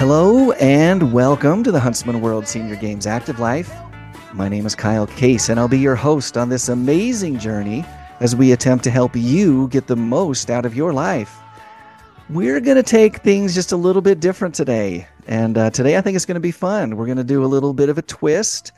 Hello and welcome to the Huntsman World Senior Games Active Life. My name is Kyle Case and I'll be your host on this amazing journey as we attempt to help you get the most out of your life. We're going to take things just a little bit different today. And today I think it's going to be fun. We're going to do a little bit of a twist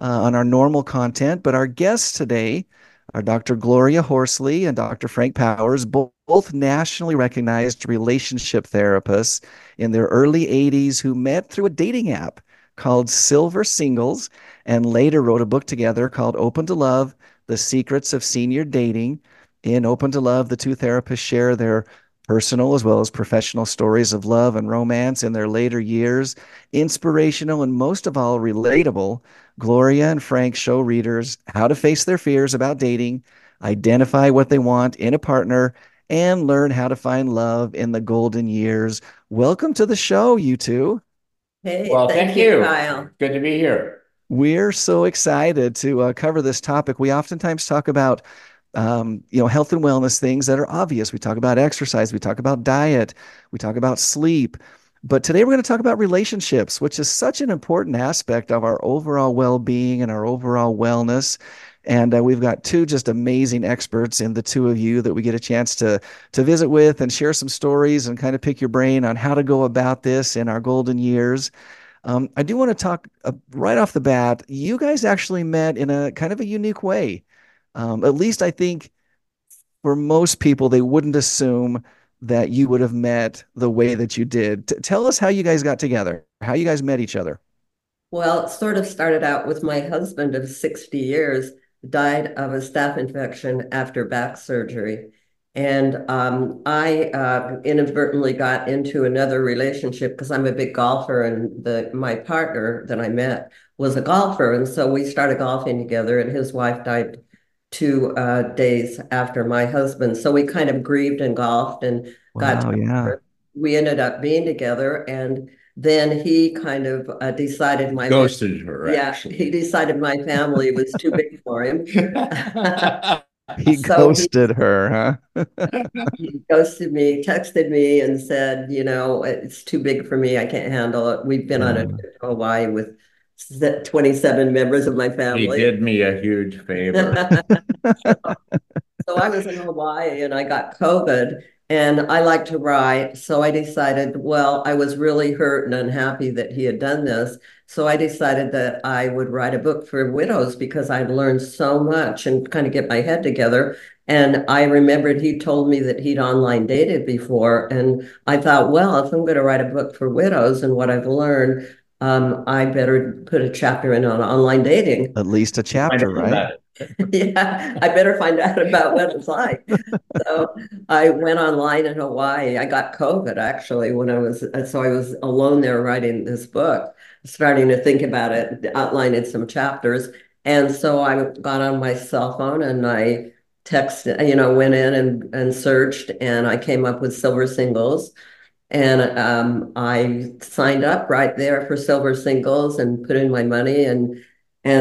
on our normal content, but our guests today are Dr. Gloria Horsley and Dr. Frank Powers, both nationally recognized relationship therapists in their early 80s who met through a dating app called Silver Singles and later wrote a book together called Open to Love, The Secrets of Senior Dating. In Open to Love, the two therapists share their personal as well as professional stories of love and romance in their later years. Inspirational and most of all relatable, Gloria and Frank show readers how to face their fears about dating, identify what they want in a partner, and learn how to find love in the golden years. Welcome to the show, you two. Hey, well, thank you, Kyle. Good to be here. We're so excited to cover this topic. We oftentimes talk about health and wellness things that are obvious. We talk about exercise, we talk about diet, we talk about sleep, but today we're going to talk about relationships, which is such an important aspect of our overall well-being and our overall wellness. And we've got two just amazing experts in the two of you that we get a chance to visit with and share some stories and kind of pick your brain on how to go about this in our golden years. I do want to talk right off the bat, you guys actually met in a kind of a unique way. At least I think for most people, they wouldn't assume that you would have met the way that you did. Tell us how you guys got together, how you guys met each other. Well, it sort of started out with my husband of 60 years, died of a staph infection after back surgery. And I inadvertently got into another relationship because I'm a big golfer, and my partner that I met was a golfer. And so we started golfing together, and his wife died 2 days after my husband. So we kind of grieved and golfed and got together. Yeah. We ended up being together, and then he kind of decided my ghosted her. Yeah, actually. He decided my family was too big for him. He ghosted her, huh? He ghosted me, texted me, and said, it's too big for me. I can't handle it. We've been on a trip to Hawaii with 27 members of my family. He did me a huge favor. So I was in Hawaii and I got COVID, and I like to write. So I decided, I was really hurt and unhappy that he had done this. So I decided that I would write a book for widows because I'd learned so much and kind of get my head together. And I remembered he told me that he'd online dated before. And I thought, if I'm going to write a book for widows and what I've learned, I better put a chapter in on online dating. At least a chapter, right? Yeah, I better find out about what it's like. So I went online in Hawaii. I got COVID actually so I was alone there writing this book, starting to think about it, outlining some chapters. And so I got on my cell phone and I texted, went in and searched, and I came up with Silver Singles. And I signed up right there for Silver Singles and put in my money. And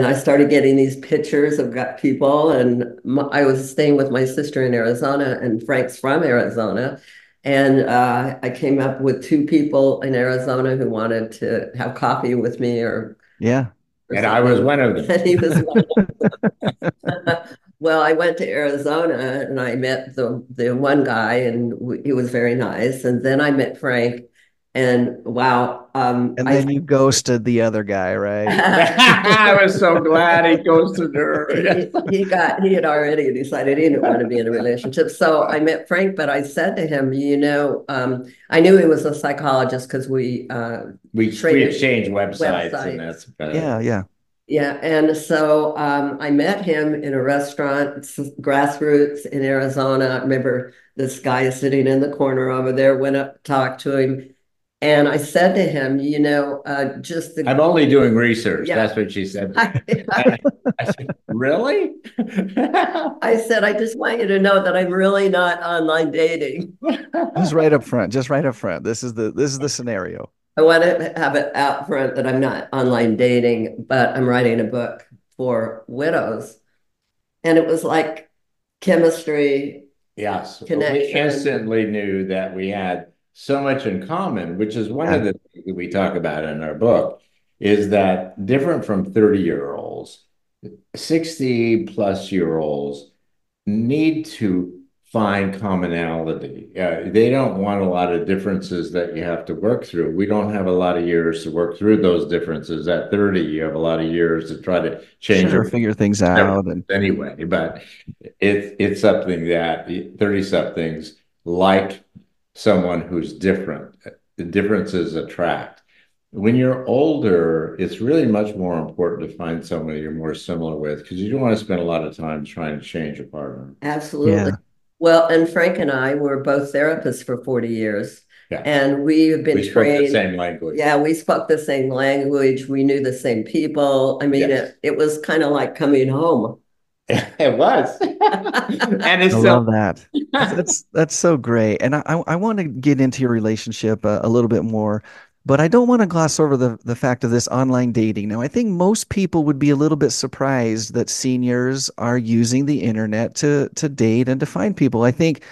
I started getting these pictures of people. And I was staying with my sister in Arizona, and Frank's from Arizona. And I came up with two people in Arizona who wanted to have coffee with me. And I was one of them. And he was one of them. Well, I went to Arizona and I met the one guy, and he was very nice. And then I met Frank, and wow. And then you ghosted the other guy, right? I was so glad he ghosted her. He had already decided he didn't want to be in a relationship. So I met Frank, but I said to him, I knew he was a psychologist because we exchanged websites. And that's about it. Yeah. Yeah, and so I met him in a restaurant, Grassroots in Arizona. I remember this guy sitting in the corner over there, went up, talked to him, and I said to him, I'm only doing research. Yeah. That's what she said. I said, really? I said, I just want you to know that I'm really not online dating. Just right up front. This is the scenario. I want to have it out front that I'm not online dating, but I'm writing a book for widows. And it was like chemistry. Yes. Connection. We instantly knew that we had so much in common, which is one of the things that we talk about in our book, is that different from 30-year-olds, 60-plus-year-olds need to find commonality. They don't want a lot of differences that you have to work through. We don't have a lot of years to work through those differences. At 30, you have a lot of years to try to change or figure things out. Anyway, but it's something that 30-somethings like someone who's different. The differences attract. When you're older, it's really much more important to find somebody you're more similar with, because you don't want to spend a lot of time trying to change a partner. Absolutely. Yeah. Well, and Frank and I were both therapists for 40 years. Yeah. And we have been trained. We spoke the same language. Yeah, we spoke the same language. We knew the same people. I mean, it was kind of like coming home. It was. And it's love that. That's so great. And I want to get into your relationship a little bit more. But I don't want to gloss over the fact of this online dating. Now, I think most people would be a little bit surprised that seniors are using the internet to date and to find people. I think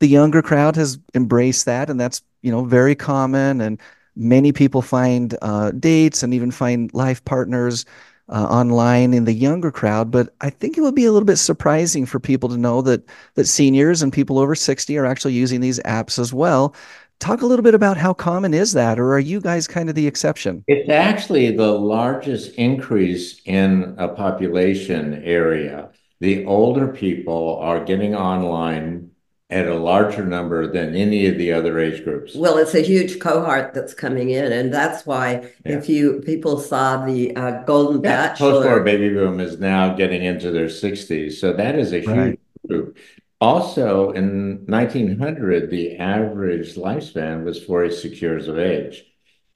the younger crowd has embraced that, and that's, you know, very common. And many people find dates and even find life partners online in the younger crowd. But I think it would be a little bit surprising for people to know that seniors and people over 60 are actually using these apps as well. Talk a little bit about how common is that, or are you guys kind of the exception? It's actually the largest increase in a population area. The older people are getting online at a larger number than any of the other age groups. Well, it's a huge cohort that's coming in, and that's why if people saw the Golden Bachelor. Post-war baby boom is now getting into their 60s, so that is a huge group. Also, in 1900, the average lifespan was 46 years of age,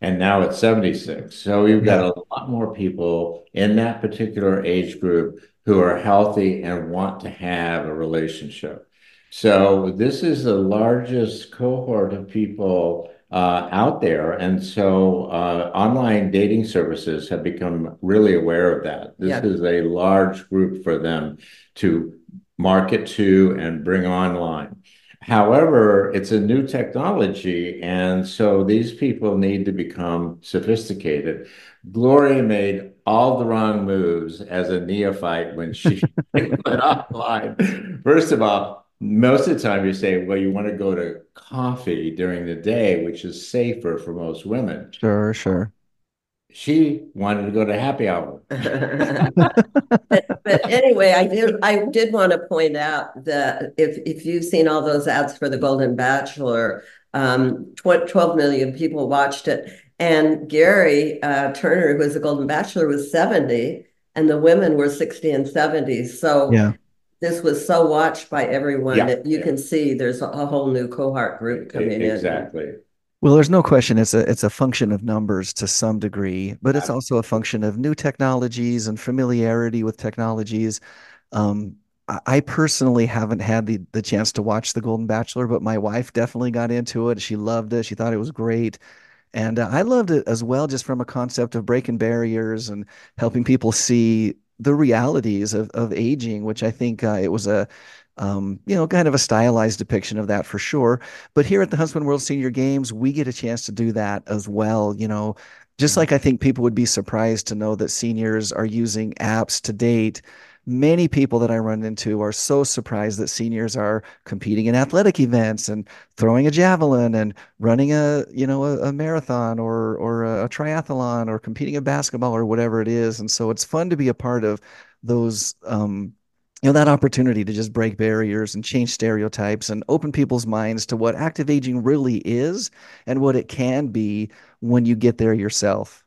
and now it's 76. So we've got a lot more people in that particular age group who are healthy and want to have a relationship. So this is the largest cohort of people out there, and so online dating services have become really aware of that. This is a large group for them to market to and bring online. However, it's a new technology, and so these people need to become sophisticated. Gloria made all the wrong moves as a neophyte when she went online. First of all, most of the time you say, well, you want to go to coffee during the day, which is safer for most women. Sure. She wanted to go to happy hour. But anyway, I did want to point out that if you've seen all those ads for the Golden Bachelor, 12 million people watched it. And Gary Turner, who was the Golden Bachelor, was 70, and the women were 60 and 70. So this was so watched by everyone that you can see there's a whole new cohort group coming in. Exactly. Well, there's no question it's a function of numbers to some degree, but it's also a function of new technologies and familiarity with technologies. I personally haven't had the chance to watch The Golden Bachelor, but my wife definitely got into it. She loved it. She thought it was great. And I loved it as well, just from a concept of breaking barriers and helping people see the realities of aging, which I think it was a kind of a stylized depiction of that for sure. But here at the Huntsman World Senior Games, we get a chance to do that as well. You know, just like I think people would be surprised to know that seniors are using apps to date. Many people that I run into are so surprised that seniors are competing in athletic events and throwing a javelin and running a marathon or a triathlon or competing in basketball or whatever it is. And so it's fun to be a part of those, that opportunity to just break barriers and change stereotypes and open people's minds to what active aging really is and what it can be when you get there yourself.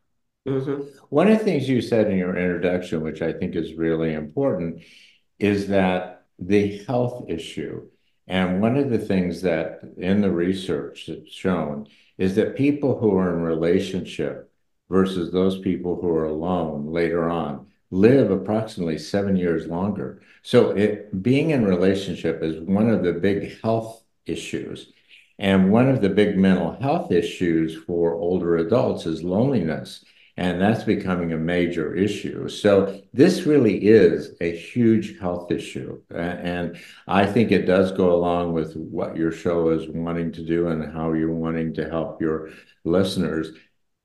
Mm-hmm. One of the things you said in your introduction, which I think is really important, is that the health issue. And one of the things that in the research that's shown is that people who are in relationship versus those people who are alone later on live approximately 7 years longer. So being in relationship is one of the big health issues. And one of the big mental health issues for older adults is loneliness. And that's becoming a major issue. So this really is a huge health issue. And I think it does go along with what your show is wanting to do and how you're wanting to help your listeners,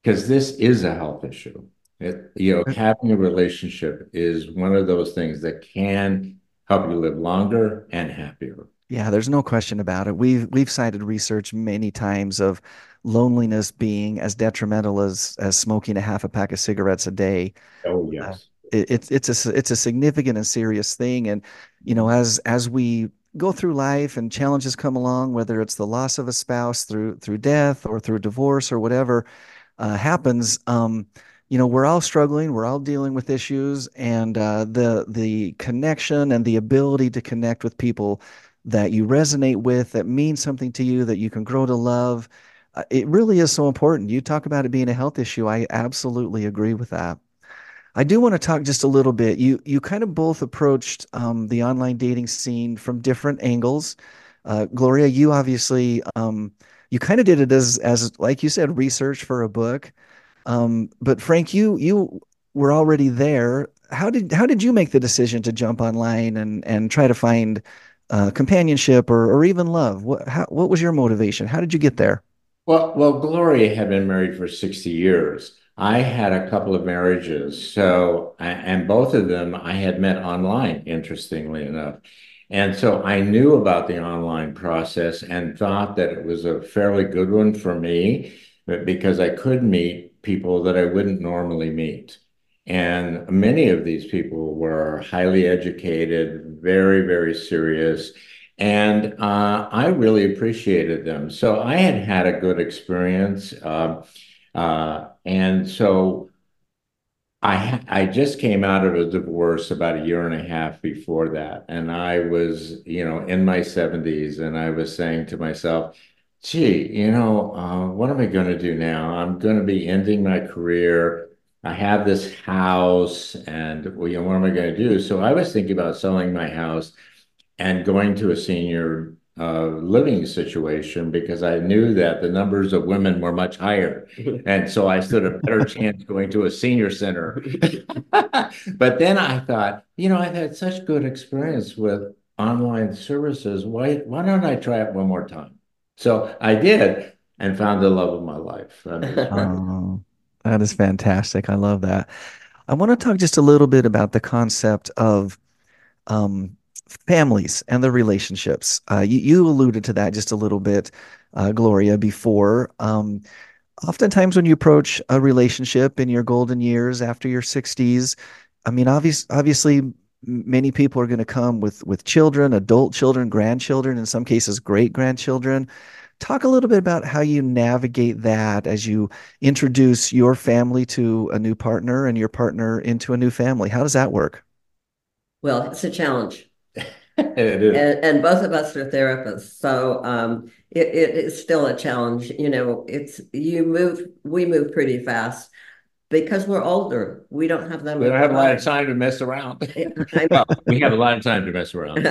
because this is a health issue. Having a relationship is one of those things that can help you live longer and happier. Yeah, there's no question about it. We've cited research many times of loneliness being as detrimental as smoking a half a pack of cigarettes a day. Oh, yes. It's a significant and serious thing. And, you know, as we go through life and challenges come along, whether it's the loss of a spouse through death or through divorce or whatever happens, you know, we're all struggling, we're all dealing with issues, and the connection and the ability to connect with people that you resonate with, that mean something to you, that you can grow to love, it really is so important. You talk about it being a health issue. I absolutely agree with that. I do want to talk just a little bit. You kind of both approached the online dating scene from different angles. Gloria, you obviously, you kind of did it as like you said, research for a book. But Frank, you were already there. How did you make the decision to jump online and try to find companionship or even love? What was your motivation? How did you get there? Well, Gloria had been married for 60 years. I had a couple of marriages, and both of them I had met online, interestingly enough. And so I knew about the online process and thought that it was a fairly good one for me, because I could meet people that I wouldn't normally meet. And many of these people were highly educated, very, very serious, and I really appreciated them. So I had a good experience, and so I just came out of a divorce about a year and a half before that, and I was, you know, in my 70s, and I was saying to myself, gee, you know, what am I going to do now? I'm going to be ending my career. I have this house, and what am I going to do? So I was thinking about selling my house and going to a senior living situation, because I knew that the numbers of women were much higher. And so I stood a better chance going to a senior center. But then I thought, you know, I've had such good experience with online services. Why don't I try it one more time? So I did, and found the love of my life. Oh, that is fantastic. I love that. I want to talk just a little bit about the concept of families and the relationships. You alluded to that just a little bit, Gloria, before. Oftentimes when you approach a relationship in your golden years after your 60s, I mean, obviously, many people are going to come with children, adult children, grandchildren, in some cases, great-grandchildren. Talk a little bit about how you navigate that as you introduce your family to a new partner and your partner into a new family. How does that work? Well, it's a challenge. It is. And both of us are therapists, so it is still a challenge. You know, we move pretty fast. Because we're older, we don't have that much time. We don't have a lot of time to mess around. Well, we have a lot of time to mess around.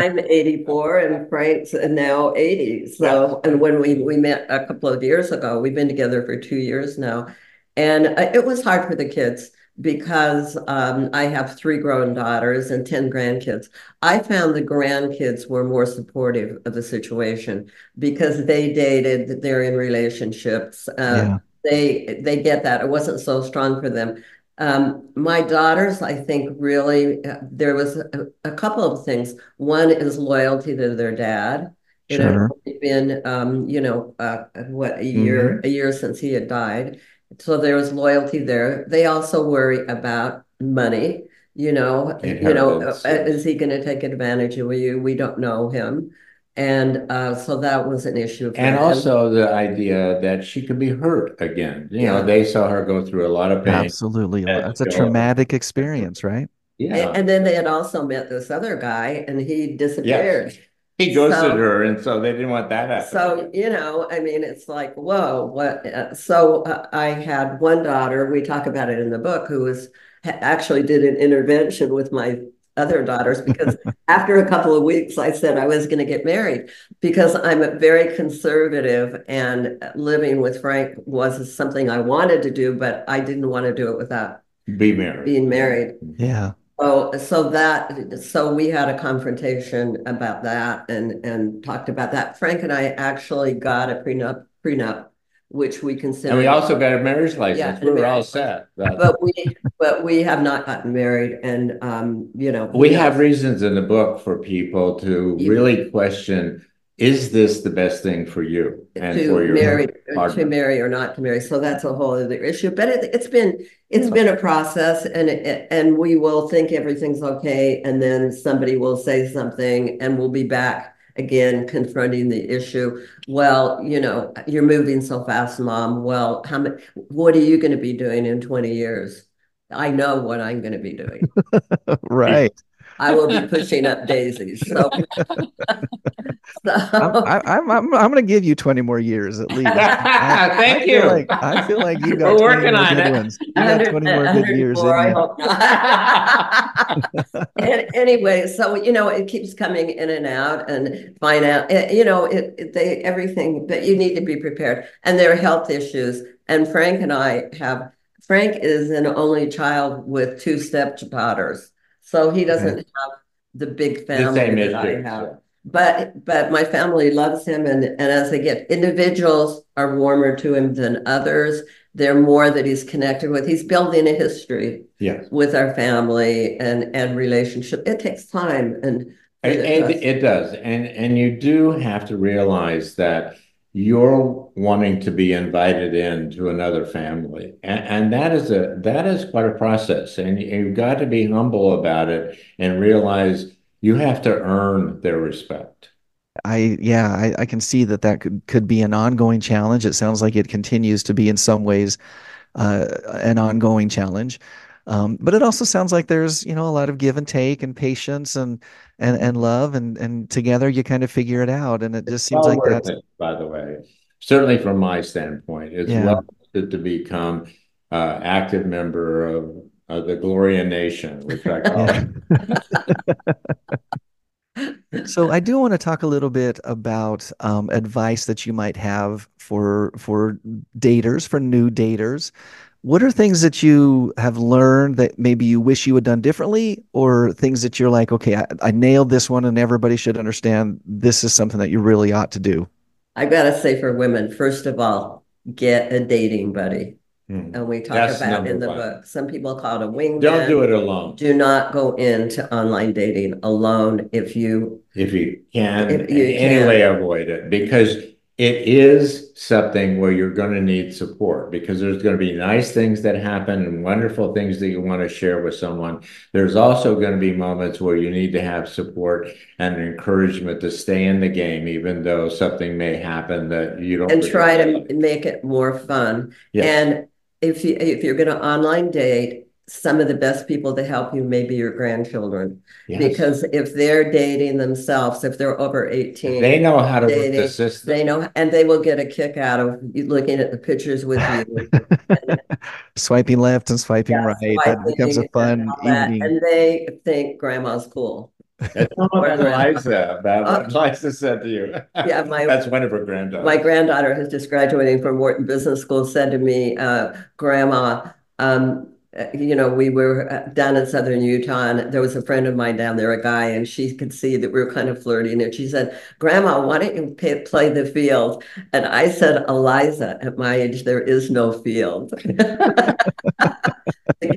I'm 84 and Frank's now 80. So, and when we met a couple of years ago, we've been together for 2 years now. And it was hard for the kids, because I have 3 grown daughters and 10 grandkids. I found the grandkids were more supportive of the situation because they dated, they're in relationships. Yeah. They get that. It wasn't so strong for them. My daughters, I think, really, there was a couple of things. One is loyalty to their dad. Sure. It had been, a year since he had died. So there was loyalty there. They also worry about money. Is he going to take advantage of you? We don't know him. And so that was an issue. And also the idea that she could be hurt again. You know, they saw her go through a lot of pain. Absolutely. That's a traumatic experience, right? Yeah. And then they had also met this other guy, and he disappeared. Yes. He ghosted her, and so they didn't want that happening. So, you know, I mean, it's like, whoa, what? So I had one daughter, we talk about it in the book, who actually did an intervention with my other daughters, because after a couple of weeks, I said I was going to get married because I'm a very conservative, and living with Frank was something I wanted to do, but I didn't want to do it without being married. Yeah. So we had a confrontation about that and talked about that. Frank and I actually got a prenup, which we consider. And we also got a marriage license. Yeah, we were all set. But we have not gotten married. And, we have reasons in the book for people to really question, is this the best thing for you and for your partner? To marry or not to marry. So that's a whole other issue. But it's been a process, and we will think everything's okay. And then somebody will say something, and we'll be back again, confronting the issue. Well, you're moving so fast, Mom. Well, what are you going to be doing in 20 years? I know what I'm going to be doing. Right. I will be pushing up daisies. So, I'm going to give you 20 more years at least. Thank you. I feel like you got. We're working on it. You got 20 more good years. I hope not. Anyway, so it keeps coming in and out, and find out. Everything, but you need to be prepared. And there are health issues. And Frank and I have. Frank is an only child with two stepdaughters. So he doesn't have the big family that I have. But my family loves him, and as they get, individuals are warmer to him than others. They're more that he's connected with. He's building a history with our family and relationship. It takes time. And it does. And you do have to realize that you're wanting to be invited into another family. And that is quite a process. And you've got to be humble about it and realize you have to earn their respect. I can see that could be an ongoing challenge. It sounds like it continues to be in some ways an ongoing challenge. But it also sounds like there's, a lot of give and take and patience and love, and together you kind of figure it out. And it just seems like that's it, by the way, certainly from my standpoint, it's lovely to become active member of the Gloria Nation, which I call it. So I do want to talk a little bit about advice that you might have for daters, for new daters. What are things that you have learned that maybe you wish you had done differently, or things that you're like, okay, I nailed this one and everybody should understand this is something that you really ought to do? I've got to say, for women, first of all, get a dating buddy. And we talk about in the book. Some people call it a wingman. Don't do it alone. Do not go into online dating alone if you can avoid it, because it is something where you're going to need support, because there's going to be nice things that happen and wonderful things that you want to share with someone. There's also going to be moments where you need to have support and encouragement to stay in the game, even though something may happen that you don't. And try to make it more fun. Yes. And if you're going to online date, some of the best people to help you may be your grandchildren. Yes. Because if they're dating themselves, if they're over 18, they know how to work the system. They know, and they will get a kick out of looking at the pictures with you. Swiping left and swiping right. That becomes a fun evening. And they think grandma's cool. That's what Liza said to you. Yeah, that's one of her granddaughters. My granddaughter, who's just graduating from Wharton Business School, said to me, Grandma, we were down in southern Utah, and there was a friend of mine down there, a guy, and she could see that we were kind of flirting. And she said, Grandma, why don't you play the field? And I said, Eliza, at my age, there is no field. And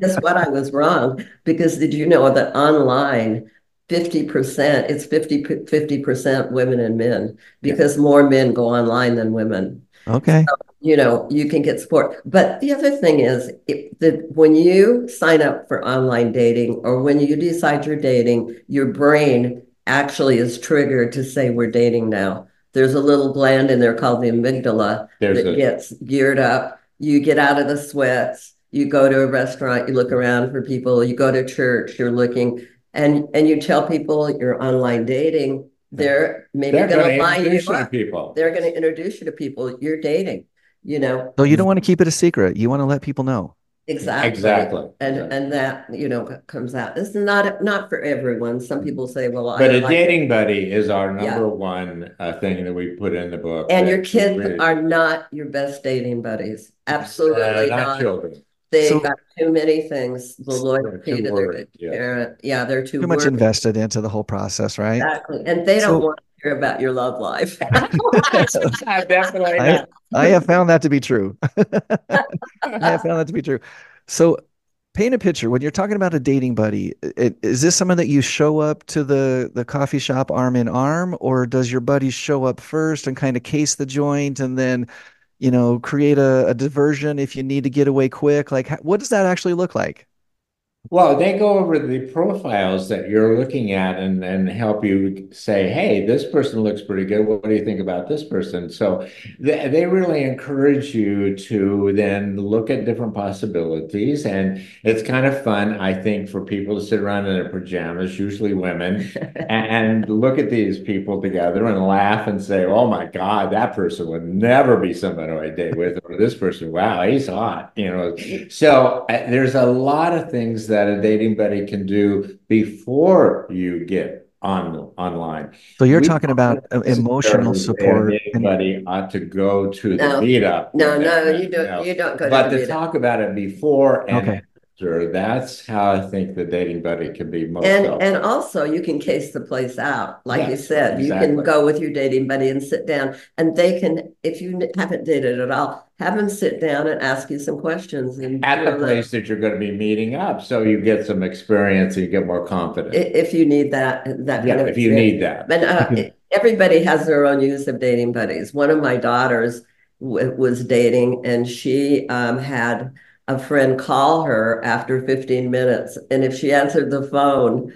guess what? I was wrong, because did you know that online, 50%, it's 50% women and men, because more men go online than women. Okay. So, you can get support. But the other thing is when you sign up for online dating, or when you decide you're dating, your brain actually is triggered to say, we're dating now. There's a little gland in there called the amygdala that gets geared up. You get out of the sweats. You go to a restaurant. You look around for people. You go to church. You're looking. And you tell people you're online dating. They're maybe going to line you up. They're going to introduce you to people you're dating. So you don't want to keep it a secret. You want to let people know. Exactly. And that, you know, comes out. It's not for everyone. Some people say, well, but dating buddy is our number one thing that we put in the book. And your kids are not your best dating buddies. Absolutely not. Children. They've got too many things. The loyalty to their parent. Yeah, they're too much invested into the whole process, right? Exactly. And they don't want to hear about your love life. Definitely not. I have found that to be true. So paint a picture. When you're talking about a dating buddy, is this someone that you show up to the coffee shop arm in arm, or does your buddy show up first and kind of case the joint and then, you know, create a diversion if you need to get away quick? Like, what does that actually look like? Well, they go over the profiles that you're looking at and help you say, hey, this person looks pretty good. What do you think about this person? So they really encourage you to then look at different possibilities. And it's kind of fun, I think, for people to sit around in their pajamas, usually women, and look at these people together and laugh and say, oh, my God, that person would never be somebody I date with. Or this person, wow, he's hot. You know, so there's a lot of things that a dating buddy can do before you get online. So you're talking about emotional support. Anybody ought to go to the meetup. No, you don't. You don't go. But to talk about it before and after. That's how I think the dating buddy can be most helpful. And also you can case the place out, like you said. Exactly. You can go with your dating buddy and sit down, and they can, if you haven't dated at all, have them sit down and ask you some questions. And at the place that you're going to be meeting up, so you get some experience and you get more confident. If you need that kind of experience. If you need that. But everybody has their own use of dating buddies. One of my daughters was dating, and she had a friend call her after 15 minutes. And if she answered the phone,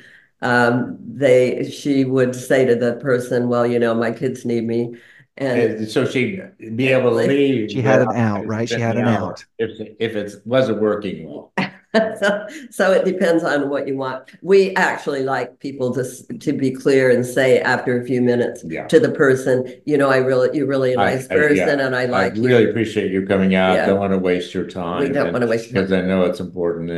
she would say to the person, well, you know, my kids need me. And so she'd be able to leave. She had an out, right? She had an out. If it wasn't working well. So it depends on what you want. We actually like people to be clear and say after a few minutes to the person, you know, you're really a nice person, and I really appreciate you coming out. Yeah. Don't want to waste your time. We don't want to waste your time. Because I know it's important,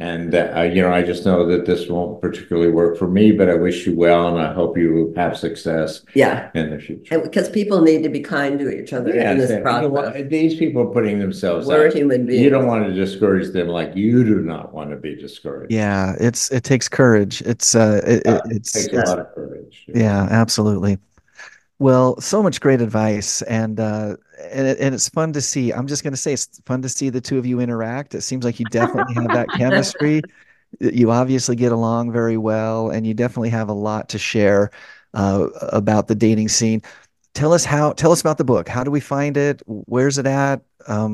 and you know, I just know that this won't particularly work for me, but I wish you well, and I hope you have success in the future. Because people need to be kind to each other in this process. You know what? These people are putting themselves out. We're human beings. You don't want to discourage them like you do not want to be discouraged. Yeah, it takes courage. It takes a lot of courage. Yeah, absolutely. Well, so much great advice, and it's fun to see. I'm just going to say it's fun to see the two of you interact. It seems like you definitely have that chemistry. You obviously get along very well, and you definitely have a lot to share about the dating scene. Tell us about the book. How do we find it? Where's it at? How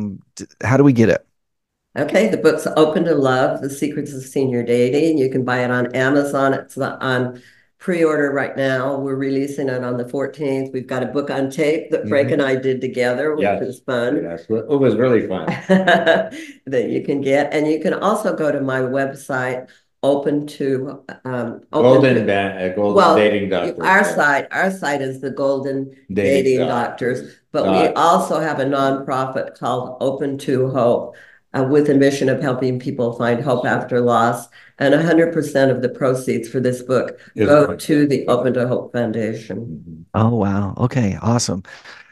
do we get it? Okay, the book's Open to Love: The Secrets of Senior Dating. You can buy it on Amazon. It's on pre-order right now. We're releasing it on the 14th. We've got a book on tape that Frank and I did together, which was fun. Yes, it was really fun. That you can get. And you can also go to my website, Golden Dating Doctors. Our site is the Golden Dating Doctors, but we also have a nonprofit called Open to Hope, with a mission of helping people find hope after loss. And 100% of the proceeds for this book go to the Open to Hope Foundation. Oh, wow. Okay, awesome.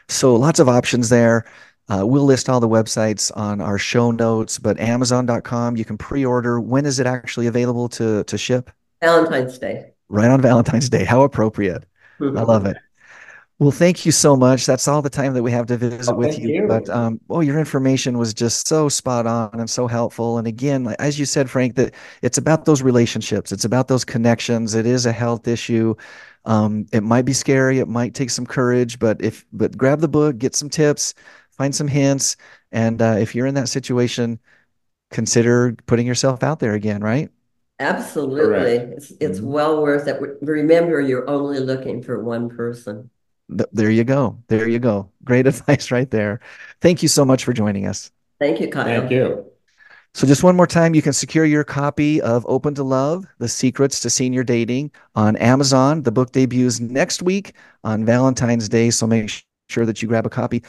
So lots of options there. We'll list all the websites on our show notes, but Amazon.com, you can pre-order. When is it actually available to ship? Valentine's Day. Right on Valentine's Day. How appropriate. I love it. Well, thank you so much. That's all the time that we have to visit with you. But your information was just so spot on and so helpful. And again, as you said, Frank, that it's about those relationships. It's about those connections. It is a health issue. It might be scary. It might take some courage. But grab the book, get some tips, find some hints, and if you're in that situation, consider putting yourself out there again. Right. Absolutely, correct. It's well worth it. Remember, you're only looking for one person. There you go. Great advice right there. Thank you so much for joining us. Thank you, Kyle. Thank you. So just one more time, you can secure your copy of Open to Love, The Secrets to Senior Dating on Amazon. The book debuts next week on Valentine's Day, so make sure that you grab a copy.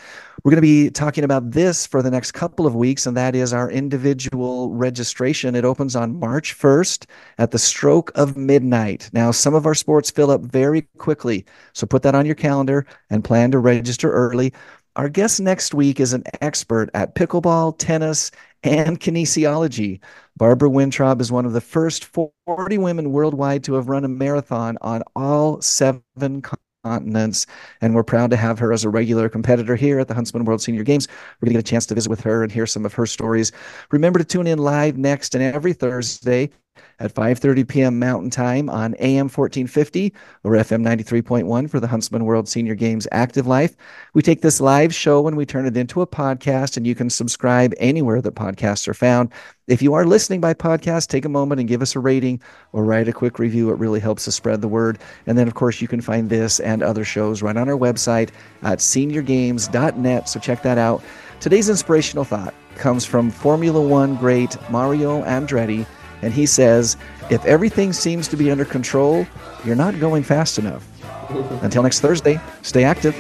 We're going to be talking about this for the next couple of weeks, and that is our individual registration. It opens on March 1st at the stroke of midnight. Now, some of our sports fill up very quickly, so put that on your calendar and plan to register early. Our guest next week is an expert at pickleball, tennis, and kinesiology. Barbara Wintraub is one of the first 40 women worldwide to have run a marathon on all 7 continents, and we're proud to have her as a regular competitor here at the Huntsman World Senior Games. We're going to get a chance to visit with her and hear some of her stories. Remember to tune in live next and every Thursday at 5:30 p.m. Mountain Time on AM 1450 or FM 93.1 for the Huntsman World Senior Games Active Life. We take this live show and we turn it into a podcast, and you can subscribe anywhere that podcasts are found. If you are listening by podcast, take a moment and give us a rating or write a quick review. It really helps us spread the word. And then, of course, you can find this and other shows right on our website at seniorgames.net. So check that out. Today's inspirational thought comes from Formula One great Mario Andretti, and he says, if everything seems to be under control, you're not going fast enough. Until next Thursday, stay active.